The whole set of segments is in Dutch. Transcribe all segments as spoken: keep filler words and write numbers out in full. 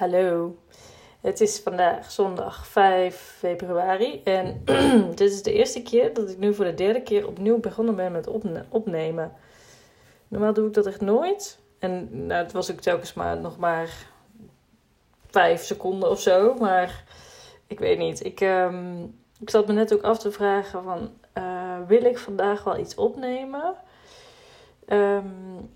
hallo. Het is vandaag zondag vijf februari en dit is de eerste keer dat ik nu voor de derde keer opnieuw begonnen ben met opne- opnemen. Normaal doe ik dat echt nooit. En nou, het was ook telkens maar nog maar vijf seconden of zo, maar ik weet niet. Ik, um, ik zat me net ook af te vragen van, uh, wil ik vandaag wel iets opnemen? Um,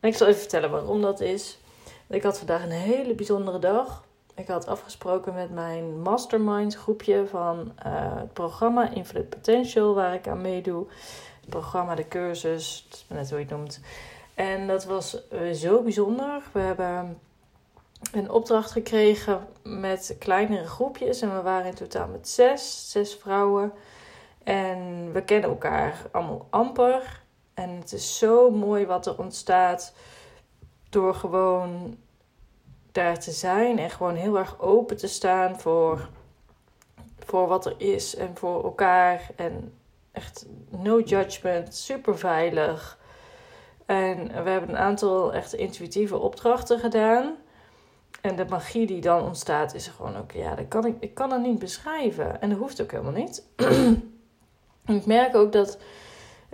ik zal even vertellen waarom dat is. Ik had vandaag een hele bijzondere dag. Ik had afgesproken met mijn mastermind groepje van uh, het programma Infinite Potential, waar ik aan meedoe. Het programma De Cursus, dat is maar net hoe je het noemt. En dat was uh, zo bijzonder. We hebben een opdracht gekregen met kleinere groepjes. En we waren in totaal met zes, zes vrouwen. En we kennen elkaar allemaal amper. En het is zo mooi wat er ontstaat door gewoon daar te zijn en gewoon heel erg open te staan voor, voor wat er is en voor elkaar. En echt no judgment, super veilig. En we hebben een aantal echt intuïtieve opdrachten gedaan. En de magie die dan ontstaat is gewoon ook, ja, dat kan ik, ik kan het niet beschrijven. En dat hoeft ook helemaal niet. Ik merk ook dat,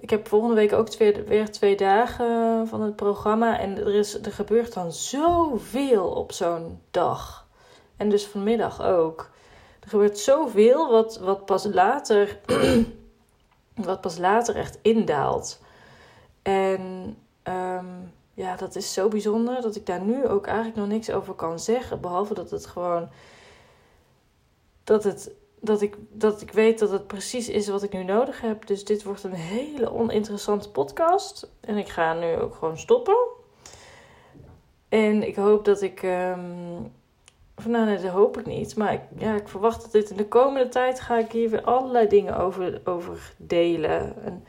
ik heb volgende week ook twee, weer twee dagen van het programma. En er, is, er gebeurt dan zoveel op zo'n dag. En dus vanmiddag ook. Er gebeurt zoveel wat, wat, pas, later, wat pas later echt indaalt. En um, ja, dat is zo bijzonder dat ik daar nu ook eigenlijk nog niks over kan zeggen. Behalve dat het gewoon, dat het... Dat ik, dat ik weet dat het precies is wat ik nu nodig heb. Dus dit wordt een hele oninteressante podcast. En ik ga nu ook gewoon stoppen. En ik hoop dat ik... Um, nou, nee, dat hoop ik niet. Maar ik, ja, ik verwacht dat dit in de komende tijd... ga ik hier weer allerlei dingen over, over delen. En,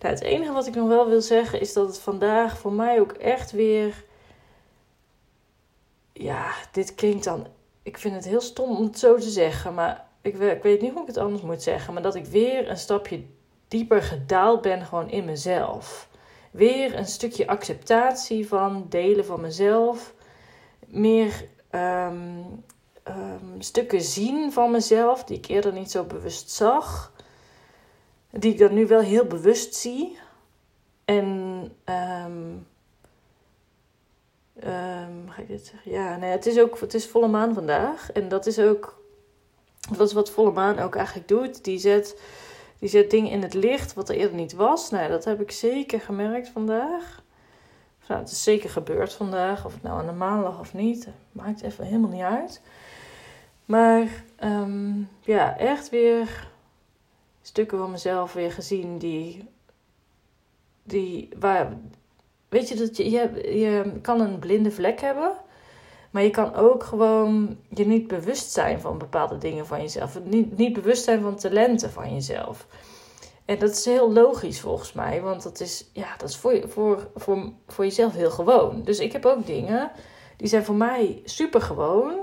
nou, het enige wat ik nog wel wil zeggen... is dat het vandaag voor mij ook echt weer... Ja, dit klinkt dan... Ik vind het heel stom om het zo te zeggen, maar... Ik weet, ik weet niet hoe ik het anders moet zeggen. Maar dat ik weer een stapje dieper gedaald ben gewoon in mezelf. Weer een stukje acceptatie van delen van mezelf. Meer um, um, stukken zien van mezelf die ik eerder niet zo bewust zag. Die ik dan nu wel heel bewust zie. En... Um, um, ga ik dit zeggen? Ja, nee, het is ook, het is volle maan vandaag. En dat is ook... Dat is wat volle maan ook eigenlijk doet. Die zet, die zet dingen in het licht wat er eerder niet was. Nou, dat heb ik zeker gemerkt vandaag. Nou, het is zeker gebeurd vandaag. Of het nou aan de maan lag of niet. Maakt even helemaal niet uit. Maar um, ja, echt weer stukken van mezelf weer gezien. Die, die waar, weet je, dat je, je, je kan een blinde vlek hebben. Maar je kan ook gewoon je niet bewust zijn van bepaalde dingen van jezelf. Niet, niet bewust zijn van talenten van jezelf. En dat is heel logisch volgens mij. Want dat is, ja, dat is voor, je, voor, voor, voor jezelf heel gewoon. Dus ik heb ook dingen die zijn voor mij super gewoon.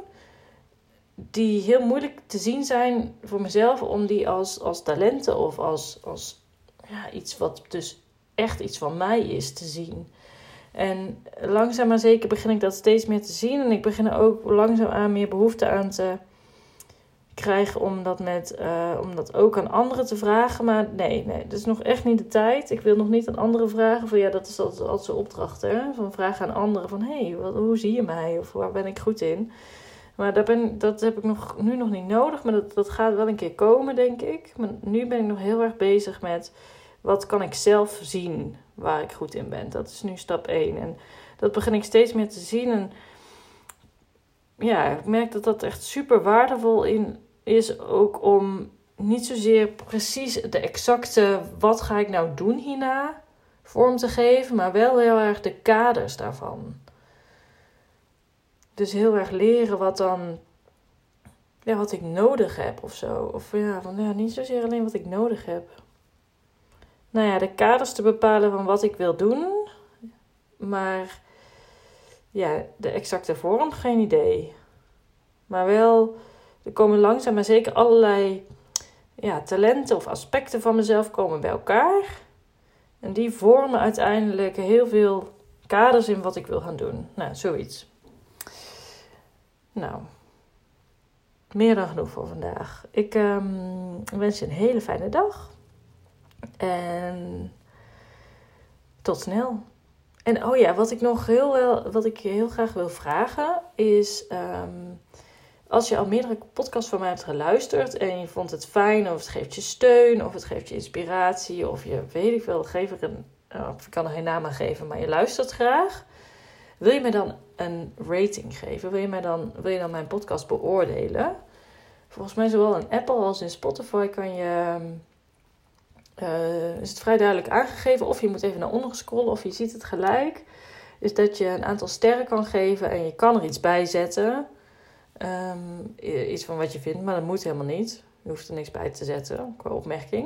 Die heel moeilijk te zien zijn voor mezelf. Om die als, als talenten of als, als ja, iets wat dus echt iets van mij is te zien. En langzaam maar zeker begin ik dat steeds meer te zien. En ik begin er ook langzaamaan meer behoefte aan te krijgen om dat, met, uh, om dat ook aan anderen te vragen. Maar nee, nee, dat is nog echt niet de tijd. Ik wil nog niet aan anderen vragen. Van, ja, dat is altijd, altijd zo'n opdracht, hè? Van vragen aan anderen van, hé, hey, hoe zie je mij? Of waar ben ik goed in? Maar daar ben, dat heb ik nog, nu nog niet nodig. Maar dat, dat gaat wel een keer komen, denk ik. Maar nu ben ik nog heel erg bezig met... Wat kan ik zelf zien waar ik goed in ben? Dat is nu stap één. En dat begin ik steeds meer te zien. En ja, ik merk dat dat echt super waardevol in is. Ook om niet zozeer precies de exacte... wat ga ik nou doen hierna vorm te geven... maar wel heel erg de kaders daarvan. Dus heel erg leren wat dan... ja, wat ik nodig heb of zo. Of ja, van, ja, niet zozeer alleen wat ik nodig heb... Nou ja, de kaders te bepalen van wat ik wil doen. Maar ja, de exacte vorm, geen idee. Maar wel, er komen langzaam maar zeker allerlei ja, talenten of aspecten van mezelf komen bij elkaar. En die vormen uiteindelijk heel veel kaders in wat ik wil gaan doen. Nou, zoiets. Nou, meer dan genoeg voor vandaag. Ik um, wens je een hele fijne dag. En tot snel. En oh ja, wat ik nog heel, wel, wat ik je heel graag wil vragen is... Um, als je al meerdere podcasts van mij hebt geluisterd en je vond het fijn, of het geeft je steun, of het geeft je inspiratie, of je weet ik veel, geef ik een, of ik kan er geen naam aan geven, maar je luistert graag. Wil je mij dan een rating geven? Wil je, mij dan, wil je dan mijn podcast beoordelen? Volgens mij zowel in Apple als in Spotify kan je, uh, is het vrij duidelijk aangegeven. Of je moet even naar onder scrollen of je ziet het gelijk. Is dat je een aantal sterren kan geven en je kan er iets bij zetten. Um, iets van wat je vindt, maar dat moet helemaal niet. Je hoeft er niks bij te zetten qua opmerking.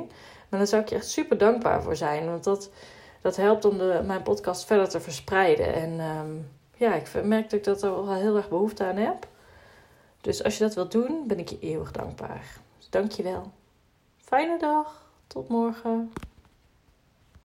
Maar daar zou ik je echt super dankbaar voor zijn. Want dat, dat helpt om de, mijn podcast verder te verspreiden. En um, ja, ik merk dat ik dat er wel heel erg behoefte aan heb. Dus als je dat wilt doen, ben ik je eeuwig dankbaar. Dus dank je wel. Fijne dag. Tot morgen.